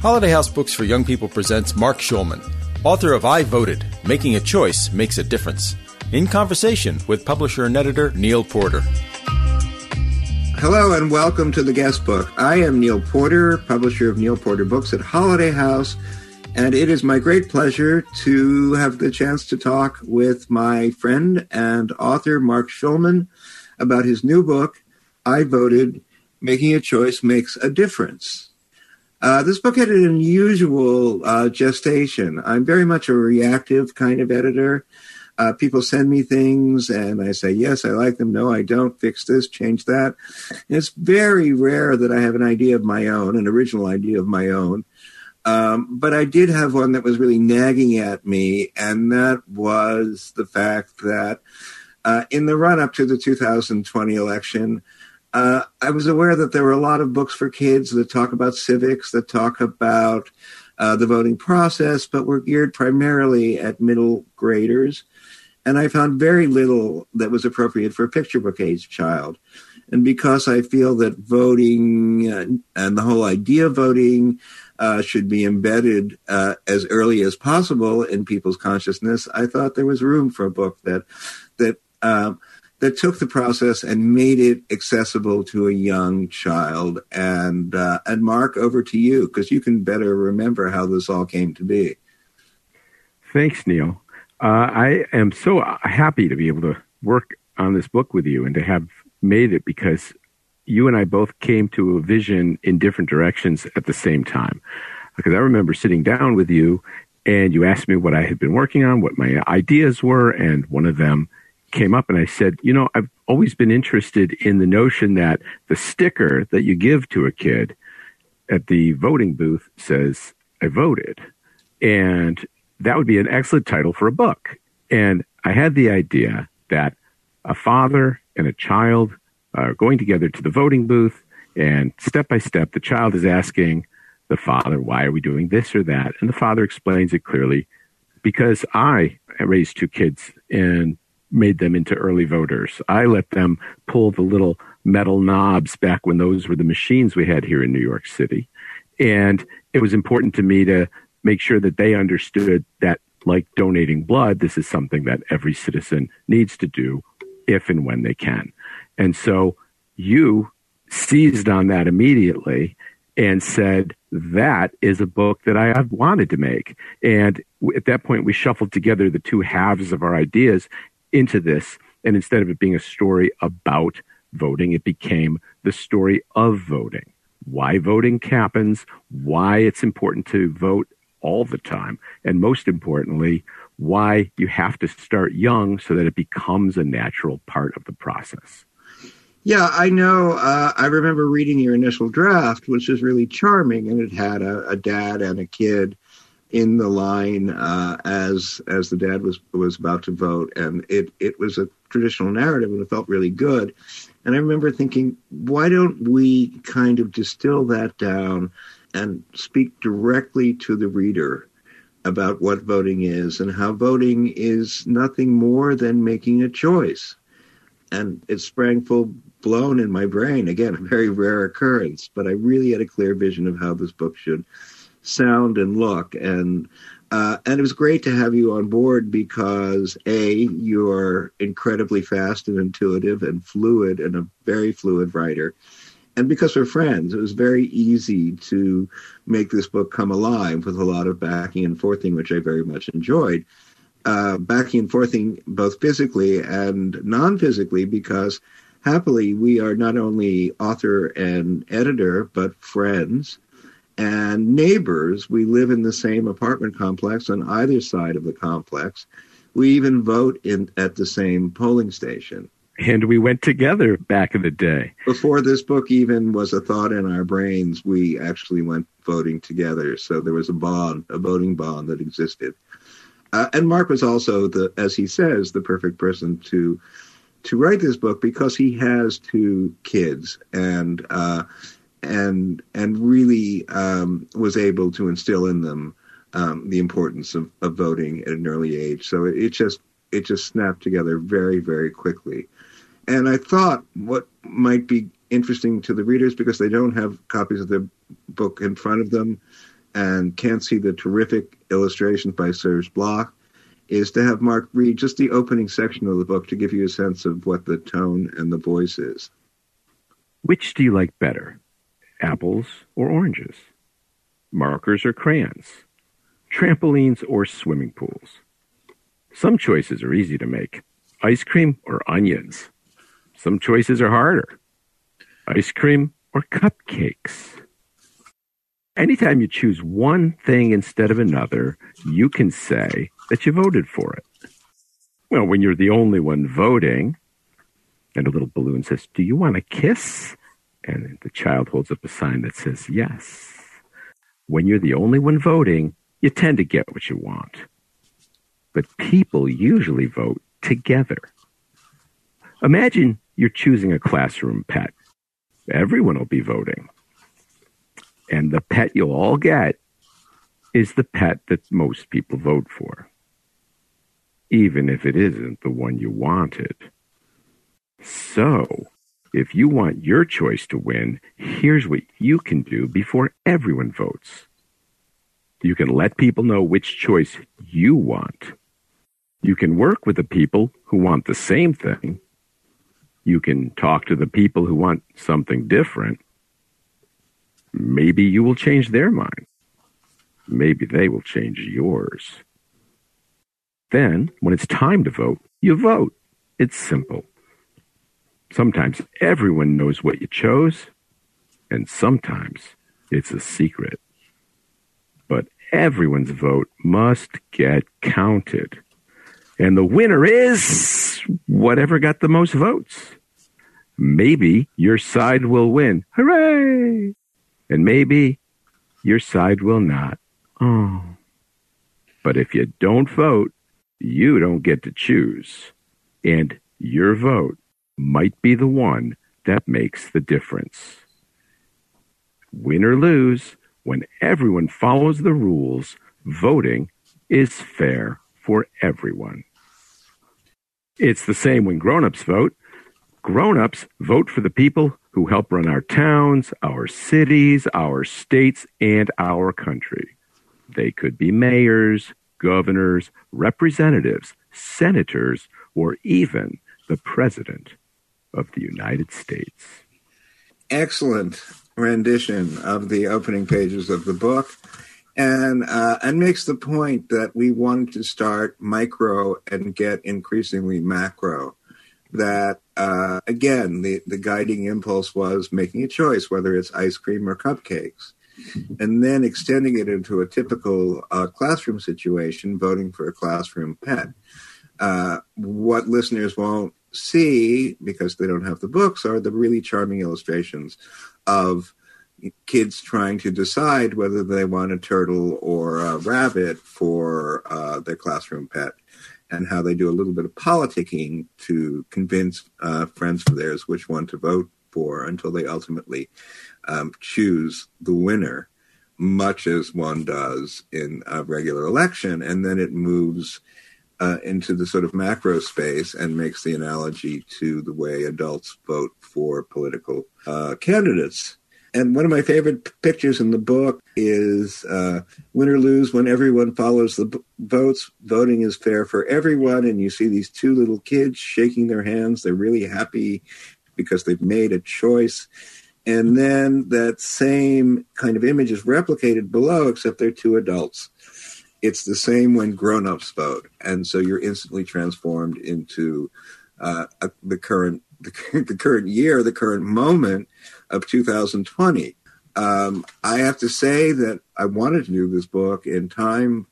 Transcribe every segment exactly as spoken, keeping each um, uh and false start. Holiday House Books for Young People presents Mark Shulman, author of I Voted, Making a Choice Makes a Difference, in conversation with publisher and editor Neal Porter. Hello and welcome to The Guest Book. I am Neal Porter, publisher of Neal Porter Books at Holiday House, and it is my great pleasure to have the chance to talk with my friend and author Mark Shulman about his new book, I Voted, Making a Choice Makes a Difference. Uh, this book had an unusual uh, gestation. I'm very much a reactive kind of editor. Uh, people send me things and I say, yes, I like them. No, I don't. Fix this, change that. And it's very rare that I have an idea of my own, an original idea of my own. Um, but I did have one that was really nagging at me, and that was the fact that uh, in the run-up to the two thousand twenty election, Uh, I was aware that there were a lot of books for kids that talk about civics, that talk about uh, the voting process, but were geared primarily at middle graders. And I found very little that was appropriate for a picture book age child. And because I feel that voting uh, and the whole idea of voting uh, should be embedded uh, as early as possible in people's consciousness, I thought there was room for a book that that. Uh, that took the process and made it accessible to a young child. And uh, and Mark, over to you, because you can better remember how this all came to be. Thanks, Neal. Uh, I am so happy to be able to work on this book with you and to have made it, because you and I both came to a vision in different directions at the same time. Because I remember sitting down with you and you asked me what I had been working on, what my ideas were, and one of them came up, and I said, you know, I've always been interested in the notion that the sticker that you give to a kid at the voting booth says, I voted. And that would be an excellent title for a book. And I had the idea that a father and a child are going together to the voting booth, and step by step, the child is asking the father, why are we doing this or that? And the father explains it clearly, because I raised two kids and made them into early voters. I let them pull the little metal knobs back when those were the machines we had here in New York City. And it was important to me to make sure that they understood that, like donating blood, this is something that every citizen needs to do if and when they can. And so you seized on that immediately and said, that is a book that I have wanted to make. And at that point, we shuffled together the two halves of our ideas into this, and instead of it being a story about voting, it became the story of voting. Why voting happens, why it's important to vote all the time, and most importantly, why you have to start young so that it becomes a natural part of the process. Yeah, I know. Uh, I remember reading your initial draft, which is really charming, and it had a, a dad and a kid in the line uh, as as the dad was, was about to vote. And it, it was a traditional narrative, and it felt really good. And I remember thinking, why don't we kind of distill that down and speak directly to the reader about what voting is and how voting is nothing more than making a choice. And it sprang full blown in my brain. Again, a very rare occurrence, but I really had a clear vision of how this book should sound and look, and uh, and it was great to have you on board, because A, you're incredibly fast and intuitive and fluid, and a very fluid writer, and because we're friends, it was very easy to make this book come alive with a lot of backing and forthing, which I very much enjoyed. Uh, backing and forthing both physically and non-physically, because happily we are not only author and editor but friends and neighbors. We live in the same apartment complex on either side of the complex. We even vote in at the same polling station. And we went together back in the day. Before this book even was a thought in our brains, we actually went voting together. So there was a bond, a voting bond that existed. Uh, and Mark was also, the, as he says, the perfect person to to write this book, because he has two kids, and uh and and really um, was able to instill in them um, the importance of, of voting at an early age. So it, it just it just snapped together very, very quickly. And I thought what might be interesting to the readers, because they don't have copies of the book in front of them, and can't see the terrific illustrations by Serge Bloch, is to have Mark read just the opening section of the book to give you a sense of what the tone and the voice is. Which do you like better, apples or oranges, markers or crayons, trampolines or swimming pools? Some choices are easy to make, ice cream or onions. Some choices are harder, ice cream or cupcakes. Anytime you choose one thing instead of another, you can say that you voted for it. Well, when you're the only one voting, and a little balloon says, "Do you want a kiss?" and the child holds up a sign that says yes. When you're the only one voting, you tend to get what you want. But people usually vote together. Imagine you're choosing a classroom pet. Everyone will be voting. And the pet you'll all get is the pet that most people vote for, even if it isn't the one you wanted. So, if you want your choice to win, here's what you can do before everyone votes. You can let people know which choice you want. You can work with the people who want the same thing. You can talk to the people who want something different. Maybe you will change their mind. Maybe they will change yours. Then, when it's time to vote, you vote. It's simple. Sometimes everyone knows what you chose, and sometimes it's a secret. But everyone's vote must get counted. And the winner is whatever got the most votes. Maybe your side will win. Hooray! And maybe your side will not. Oh. But if you don't vote, you don't get to choose. And your vote might be the one that makes the difference. Win or lose, when everyone follows the rules, voting is fair for everyone. It's the same when grown-ups vote. Grown-ups vote for the people who help run our towns, our cities, our states, and our country. They could be mayors, governors, representatives, senators, or even the president of the United States. Excellent rendition of the opening pages of the book, and uh, and makes the point that we wanted to start micro and get increasingly macro. That, uh, again, the, the guiding impulse was making a choice, whether it's ice cream or cupcakes, and then extending it into a typical uh, classroom situation, voting for a classroom pet. Uh, what listeners won't see, because they don't have the books, are the really charming illustrations of kids trying to decide whether they want a turtle or a rabbit for uh, their classroom pet, and how they do a little bit of politicking to convince uh, friends of theirs which one to vote for until they ultimately um, choose the winner, much as one does in a regular election. And then it moves uh, into the sort of macro space and makes the analogy to the way adults vote for political uh, candidates. And one of my favorite p- pictures in the book is uh, win or lose, when everyone follows the b- votes, voting is fair for everyone. And you see these two little kids shaking their hands. They're really happy because they've made a choice. And then that same kind of image is replicated below, except they're two adults. It's the same when grown-ups vote. And so you're instantly transformed into uh, a, the current the current year, the current moment of two thousand twenty. Um, I have to say that I wanted to do this book in time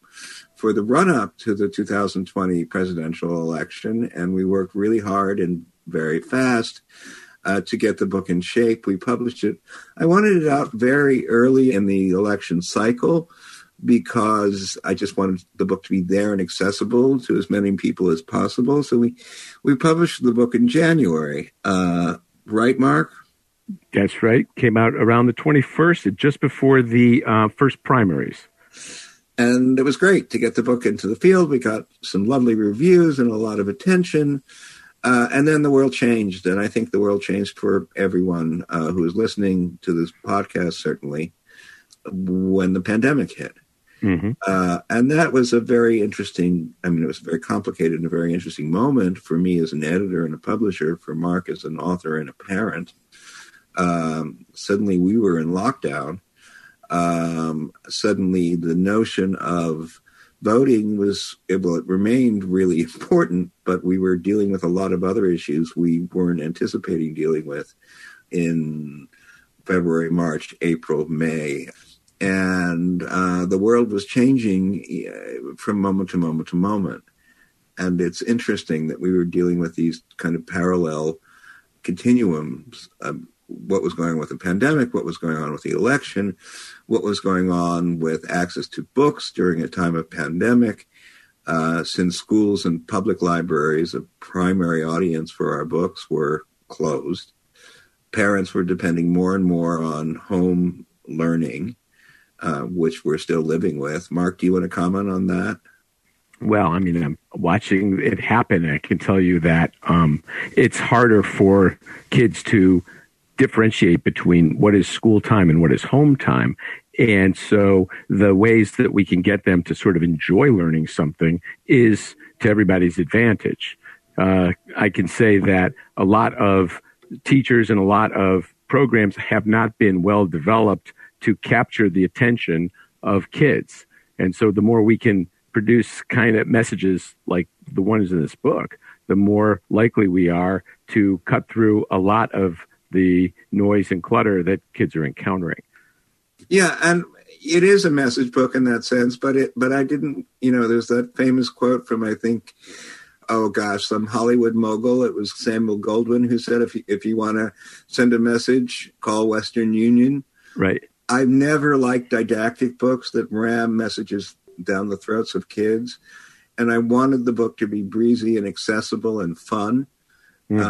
for the run-up to the two thousand twenty presidential election, and we worked really hard and very fast uh, to get the book in shape. We published it. I wanted it out very early in the election cycle because I just wanted the book to be there and accessible to as many people as possible. So we, we published the book in January. Uh, right, Mark? That's right. Came out around the twenty-first, just before the uh, first primaries. And it was great to get the book into the field. We got some lovely reviews and a lot of attention. Uh, and then the world changed. And I think the world changed for everyone uh, who is listening to this podcast, certainly. when the pandemic hit. Mm-hmm. Uh, and that was a very interesting, I mean, it was very complicated and a very interesting moment for me as an editor and a publisher, for Mark as an author and a parent. Um, suddenly we were in lockdown. Um, suddenly the notion of voting was, well, it remained really important, but we were dealing with a lot of other issues we weren't anticipating dealing with in February, March, April, May. And uh, the world was changing uh, from moment to moment to moment. And it's interesting that we were dealing with these kind of parallel continuums of what was going on with the pandemic, what was going on with the election, what was going on with access to books during a time of pandemic, uh, since schools and public libraries, a primary audience for our books, were closed. Parents were depending more and more on home learning, Uh, which we're still living with. Mark, do you want to comment on that? Well, I mean, I'm watching it happen. I can tell you that um, it's harder for kids to differentiate between what is school time and what is home time. And so the ways that we can get them to sort of enjoy learning something is to everybody's advantage. Uh, I can say that a lot of teachers and a lot of programs have not been well developed to capture the attention of kids. And so the more we can produce kind of messages like the ones in this book, the more likely we are to cut through a lot of the noise and clutter that kids are encountering. Yeah, and it is a message book in that sense, but it, but I didn't, you know, there's that famous quote from, I think, oh gosh, some Hollywood mogul. It was Samuel Goldwyn who said, if you, if you want to send a message, call Western Union. Right. I've never liked didactic books that ram messages down the throats of kids. And I wanted the book to be breezy and accessible and fun, mm-hmm.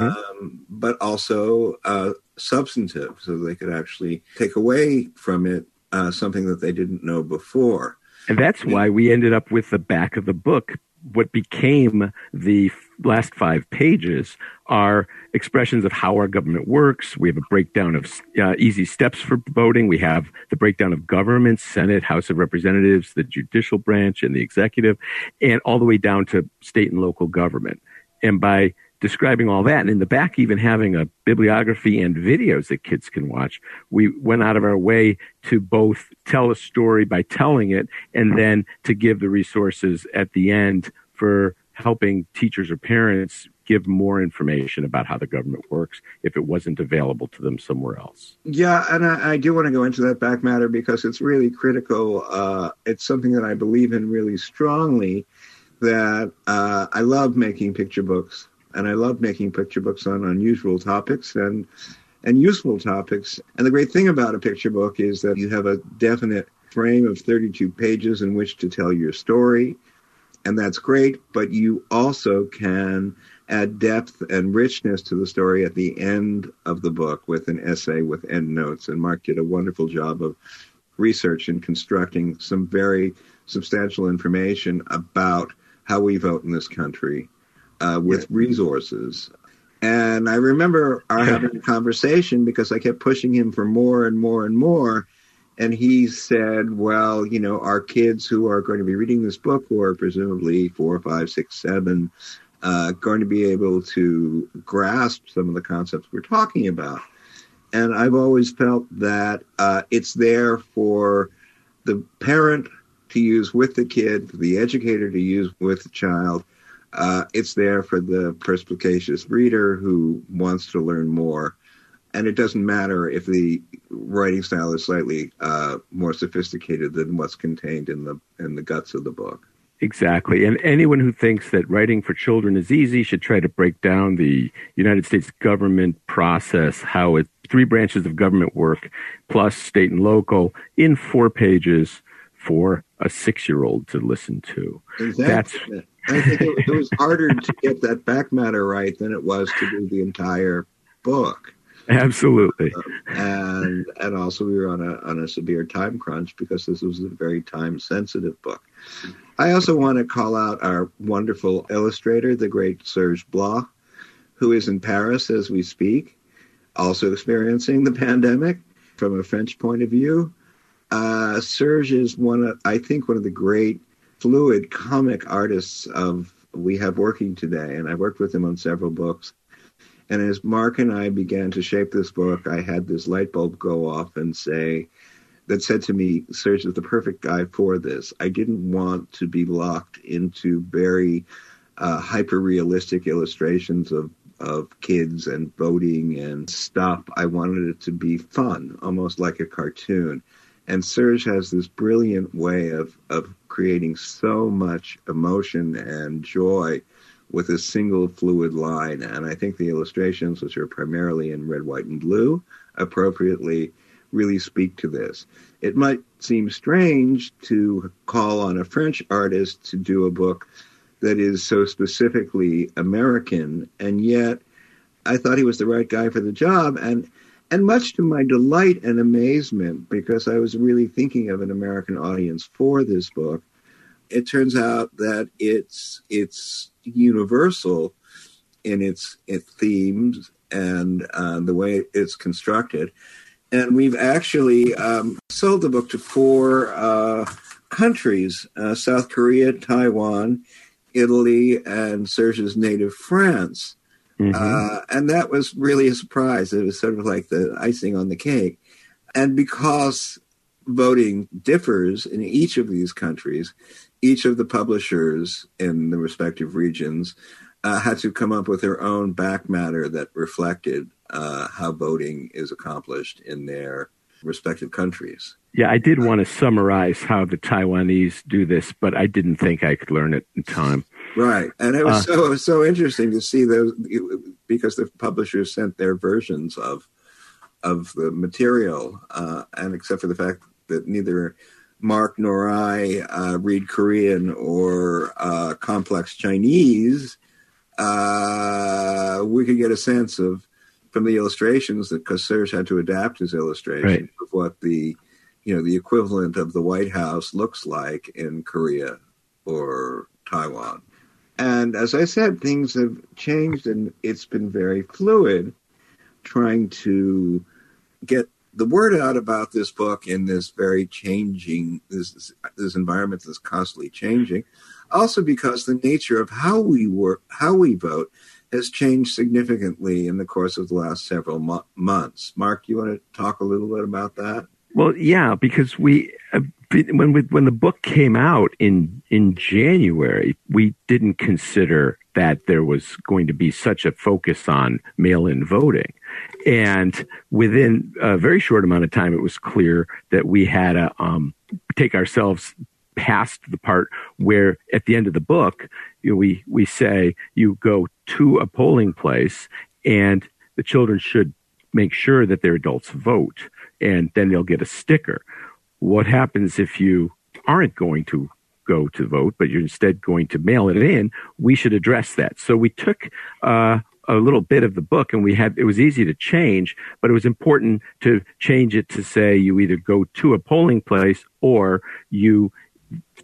um, but also uh, substantive, so they could actually take away from it uh, something that they didn't know before. And that's why we ended up with the back of the book. What became the last five pages are expressions of how our government works. We have a breakdown of uh, easy steps for voting. We have the breakdown of government, Senate, House of Representatives, the judicial branch, and the executive, and all the way down to state and local government. And by describing all that, and in the back even having a bibliography and videos that kids can watch, we went out of our way to both tell a story by telling it and then to give the resources at the end for helping teachers or parents give more information about how the government works if it wasn't available to them somewhere else. Yeah, and I, I do want to go into that back matter because it's really critical. Uh, it's something that I believe in really strongly, that uh, I love making picture books. And I love making picture books on unusual topics and and useful topics. And the great thing about a picture book is that you have a definite frame of thirty-two pages in which to tell your story. And that's great, but you also can add depth and richness to the story at the end of the book with an essay with endnotes. And Mark did a wonderful job of research and constructing some very substantial information about how we vote in this country. Uh, with resources. And I remember our having a conversation because I kept pushing him for more and more and more. And he said, well, you know, our kids who are going to be reading this book, who are presumably four, five, six, seven, uh, going to be able to grasp some of the concepts we're talking about. And I've always felt that uh, it's there for the parent to use with the kid, the educator to use with the child. Uh, it's there for the perspicacious reader who wants to learn more. And it doesn't matter if the writing style is slightly uh, more sophisticated than what's contained in the in the guts of the book. Exactly. And anyone who thinks that writing for children is easy should try to break down the United States government process, how it, three branches of government work, plus state and local, in four pages for a six-year-old to listen to. Exactly. That's... I think it, it was harder to get that back matter right than it was to do the entire book. Absolutely. Um, and and also we were on a on a severe time crunch because this was a very time-sensitive book. I also want to call out our wonderful illustrator, the great Serge Bloch, who is in Paris as we speak, also experiencing the pandemic from a French point of view. Uh, Serge is one of, I think, one of the great fluid comic artists of we have working today, and I worked with him on several books. And as Mark and I began to shape this book, I had this light bulb go off and say, that said to me, Serge is the perfect guy for this. I didn't want to be locked into very uh, hyper-realistic illustrations of, of kids and boating and stuff. I wanted it to be fun, almost like a cartoon. And Serge has this brilliant way of, of creating so much emotion and joy with a single fluid line. And I think the illustrations, which are primarily in red, white, and blue, appropriately really speak to this. It might seem strange to call on a French artist to do a book that is so specifically American, and yet I thought he was the right guy for the job. And and much to my delight and amazement, because I was really thinking of an American audience for this book, it turns out that it's it's universal in its, its themes and uh, the way it's constructed. And we've actually um, sold the book to four uh, countries, uh, South Korea, Taiwan, Italy, and Serge's native France. Mm-hmm. Uh, and that was really a surprise. It was sort of like the icing on the cake. And because voting differs in each of these countries, each of the publishers in the respective regions uh, had to come up with their own back matter that reflected Uh, how voting is accomplished in their respective countries. Yeah, I did want to summarize how the Taiwanese do this, but I didn't think I could learn it in time. Right, and it was uh, so it was so interesting to see those, because the publishers sent their versions of of the material, uh, and except for the fact that neither Mark nor I uh, read Korean or uh, complex Chinese, uh, we could get a sense of, from the illustrations, that because Serge had to adapt his illustrations, right, of what the, you know, the equivalent of the White House looks like in Korea or Taiwan. And as I said, things have changed, and it's been very fluid trying to get the word out about this book in this very changing, this this environment that's constantly changing. Also because the nature of how we work, how we vote, has changed significantly in the course of the last several mo- months. Mark, you want to talk a little bit about that? Well, yeah, because we uh, when we, when the book came out in in January, we didn't consider that there was going to be such a focus on mail-in voting. And within a very short amount of time, it was clear that we had to um, take ourselves past the part where at the end of the book, you know, we, we say you go to a polling place and the children should make sure that their adults vote, and then they'll get a sticker. What happens if you aren't going to go to vote, but you're instead going to mail it in? We should address that. So we took uh, a little bit of the book, and we had, it was easy to change, but it was important to change it to say you either go to a polling place or you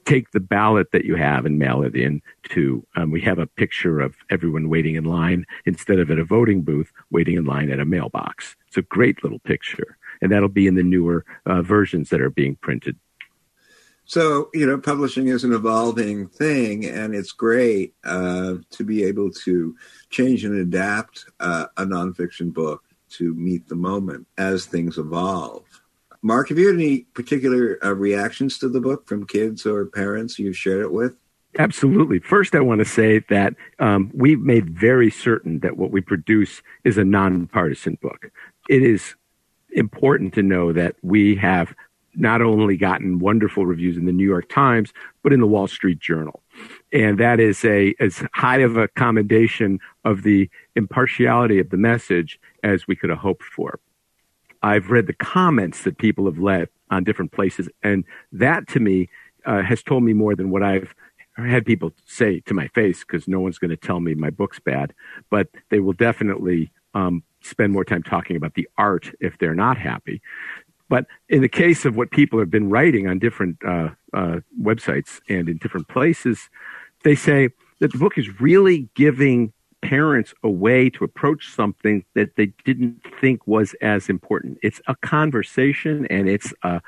take the ballot that you have and mail it in to, um, we have a picture of everyone waiting in line instead of at a voting booth, waiting in line at a mailbox. It's a great little picture. And that'll be in the newer uh, versions that are being printed. So, you know, publishing is an evolving thing, and it's great uh, to be able to change and adapt uh, a nonfiction book to meet the moment as things evolve. Mark, have you had any particular uh, reactions to the book from kids or parents you've shared it with? Absolutely. First, I want to say that um, we've made very certain that what we produce is a nonpartisan book. It is important to know that we have not only gotten wonderful reviews in the New York Times, but in the Wall Street Journal. And that is a as high of a commendation of the impartiality of the message as we could have hoped for. I've read the comments that people have left on different places, and that to me uh, has told me more than what I've had people say to my face, because no one's going to tell me my book's bad, but they will definitely um, spend more time talking about the art if they're not happy. But in the case of what people have been writing on different uh, uh, websites and in different places, they say that the book is really giving parents a way to approach something that they didn't think was as important. It's a conversation, and it's a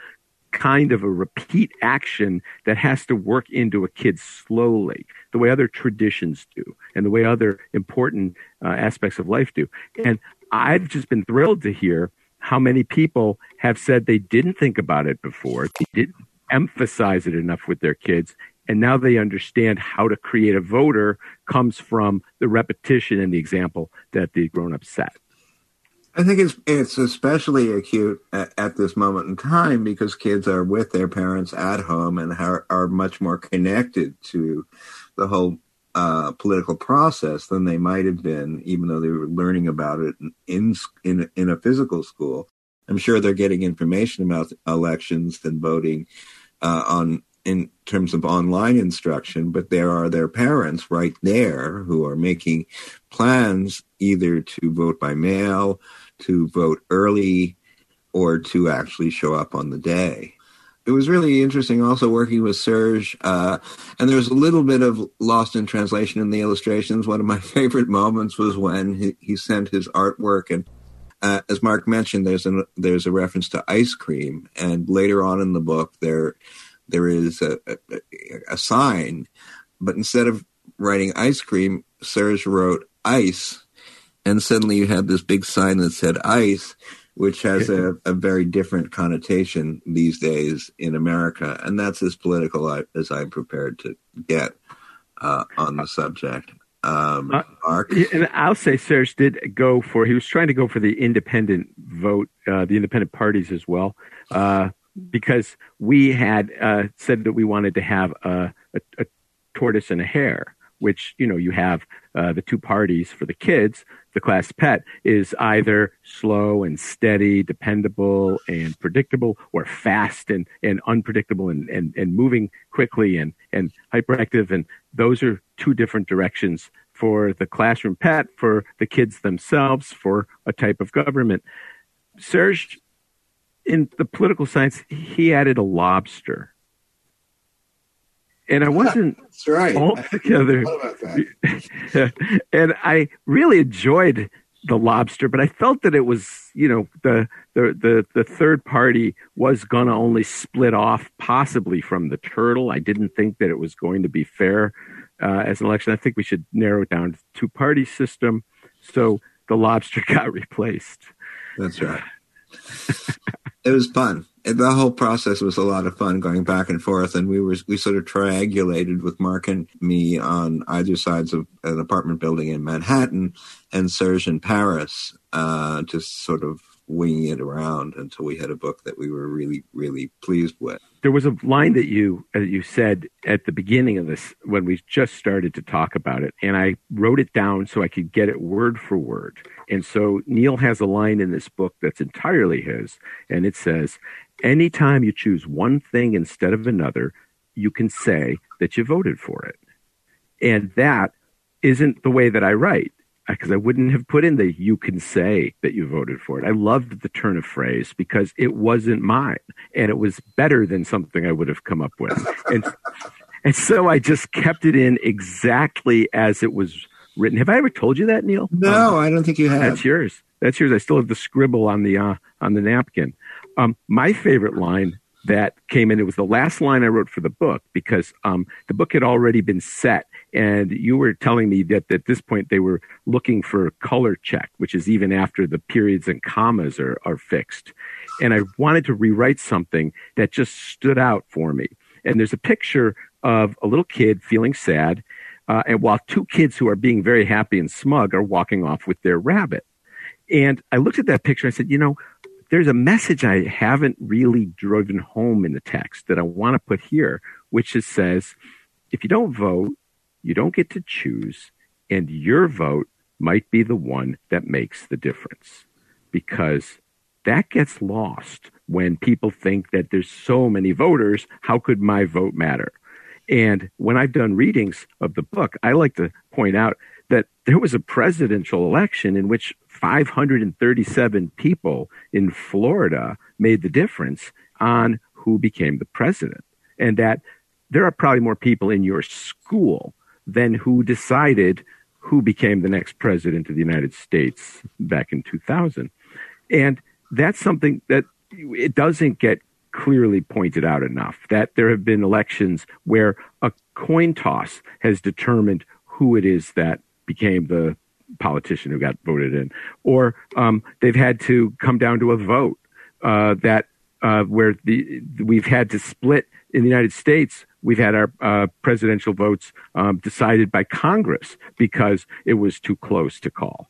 kind of a repeat action that has to work into a kid slowly, the way other traditions do and the way other important uh, aspects of life do. And I've just been thrilled to hear how many people have said they didn't think about it before. They didn't emphasize it enough with their kids. And now they understand how to create a voter comes from the repetition and the example that the grown-up set. I think it's it's especially acute at, at this moment in time because kids are with their parents at home and are, are much more connected to the whole uh, political process than they might have been, even though they were learning about it in in in a physical school. I'm sure they're getting information about elections and voting uh, on in terms of online instruction, but there are their parents right there who are making plans either to vote by mail, to vote early, or to actually show up on the day. It was really interesting also working with Serge, uh, and there was a little bit of lost in translation in the illustrations. One of my favorite moments was when he, he sent his artwork, and uh, as Mark mentioned, there's an, there's a reference to ice cream, and later on in the book there there is a, a, a sign, but instead of writing ice cream, Serge wrote ice, and suddenly you had this big sign that said ice, which has a, a very different connotation these days in America, and that's as political as I'm prepared to get uh, on the subject. Um, uh, Mark? And I'll say Serge did go for, he was trying to go for the independent vote, uh, the independent parties as well, uh, because we had uh, said that we wanted to have a, a, a tortoise and a hare, which, you know, you have uh, the two parties for the kids. The class pet is either slow and steady, dependable and predictable, or fast and, and unpredictable and, and, and moving quickly and, and hyperactive. And those are two different directions for the classroom pet, for the kids themselves, for a type of government. Serge, in the political science, he added a lobster. And I wasn't That's right. altogether. I about that. And I really enjoyed the lobster, but I felt that it was, you know, the the the, the third party was going to only split off possibly from the turtle. I didn't think that it was going to be fair uh, as an election. I think we should narrow it down to the two party system. So the lobster got replaced. That's right. It was fun. The whole process was a lot of fun going back and forth, and we were we sort of triangulated with Mark and me on either sides of an apartment building in Manhattan and Serge in Paris, uh, just sort of winging it around until we had a book that we were really, really pleased with. There was a line that you uh, you said at the beginning of this when we just started to talk about it, and I wrote it down so I could get it word for word. And so Neal has a line in this book that's entirely his, and it says, anytime you choose one thing instead of another, you can say that you voted for it. And that isn't the way that I write, because I wouldn't have put in the you can say that you voted for it. I loved the turn of phrase because it wasn't mine, and it was better than something I would have come up with. And, and so I just kept it in exactly as it was written. Have I ever told you that, Neal? No, um, I don't think you have. That's yours. That's yours. I still have the scribble on the, uh, on the napkin. Um, my favorite line that came in, it was the last line I wrote for the book because um, the book had already been set, and you were telling me that at this point they were looking for color check, which is even after the periods and commas are, are fixed. And I wanted to rewrite something that just stood out for me. And there's a picture of a little kid feeling sad, uh, and while two kids who are being very happy and smug are walking off with their rabbit. And I looked at that picture and I said, you know, there's a message I haven't really driven home in the text that I want to put here, which is says, if you don't vote, you don't get to choose, and your vote might be the one that makes the difference, because that gets lost when people think that there's so many voters. How could my vote matter? And when I've done readings of the book, I like to point out that there was a presidential election in which five hundred thirty-seven people in Florida made the difference on who became the president. And that there are probably more people in your school than who decided who became the next president of the United States back in two thousand. And that's something that it doesn't get clearly pointed out enough that there have been elections where a coin toss has determined who it is that became the politician who got voted in, or um, they've had to come down to a vote uh, that uh, where the we've had to split in the United States. We've had our uh, presidential votes um, decided by Congress because it was too close to call.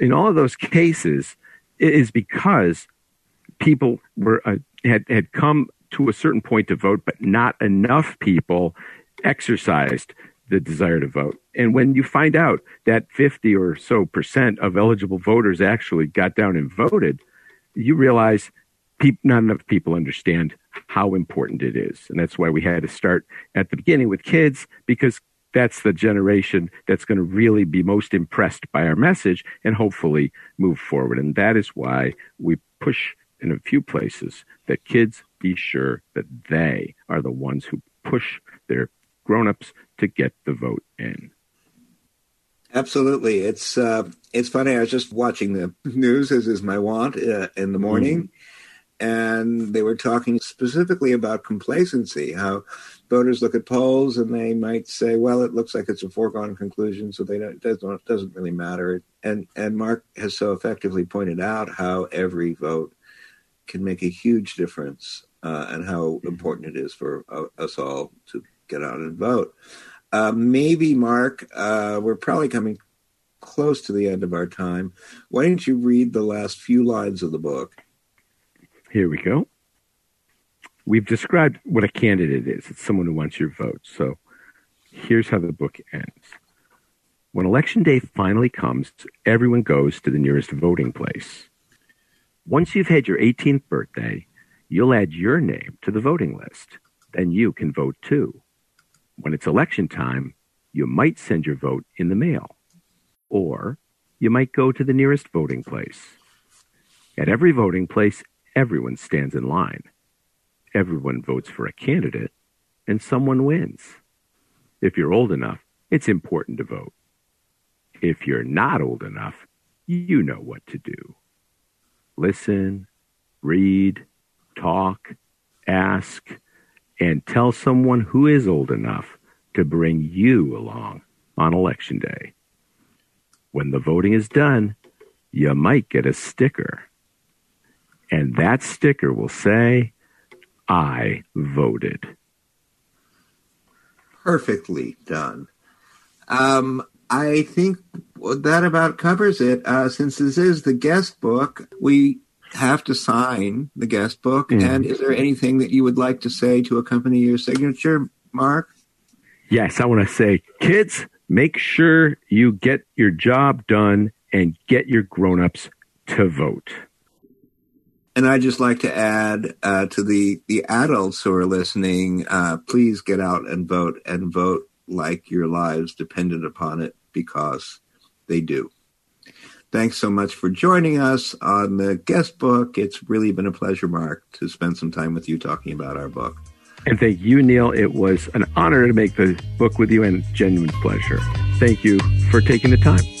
In all of those cases, it is because people were uh, had had come to a certain point to vote, but not enough people exercised the desire to vote. And when you find out that fifty or so percent of eligible voters actually got down and voted, you realize pe- not enough people understand how important it is. And that's why we had to start at the beginning with kids, because that's the generation that's going to really be most impressed by our message and hopefully move forward. And that is why we push in a few places that kids be sure that they are the ones who push their grown-ups to get the vote in. Absolutely. It's uh, it's funny. I was just watching the news, as is my wont, uh, in the morning, mm-hmm. and they were talking specifically about complacency, how voters look at polls and they might say, well, it looks like it's a foregone conclusion, so they don't, it doesn't really matter. And, and Mark has so effectively pointed out how every vote can make a huge difference uh, and how important it is for uh, us all to get out and vote. Uh, maybe, Mark, uh, we're probably coming close to the end of our time. Why don't you read the last few lines of the book? Here we go. We've described what a candidate is. It's someone who wants your vote. So here's how the book ends. When election day finally comes, everyone goes to the nearest voting place. Once you've had your eighteenth birthday, you'll add your name to the voting list. Then you can vote too. When it's election time, you might send your vote in the mail, or you might go to the nearest voting place. At every voting place, everyone stands in line. Everyone votes for a candidate, and someone wins. If you're old enough, it's important to vote. If you're not old enough, you know what to do. Listen, read, talk, ask, and tell someone who is old enough to bring you along on election day. When the voting is done, you might get a sticker. And that sticker will say, I voted. Perfectly done. Um, I think that about covers it. Uh, since this is the guest book, we have to sign the guest book. Mm. And is there anything that you would like to say to accompany your signature, Mark? Yes, I want to say, kids, make sure you get your job done and get your grown-ups to vote. And I'd just like to add uh, to the, the adults who are listening, uh, please get out and vote, and vote like your lives dependent upon it, because they do. Thanks so much for joining us on The Guest Book. It's really been a pleasure, Mark, to spend some time with you talking about our book. And thank you, Neal. It was an honor to make the book with you, and genuine pleasure. Thank you for taking the time.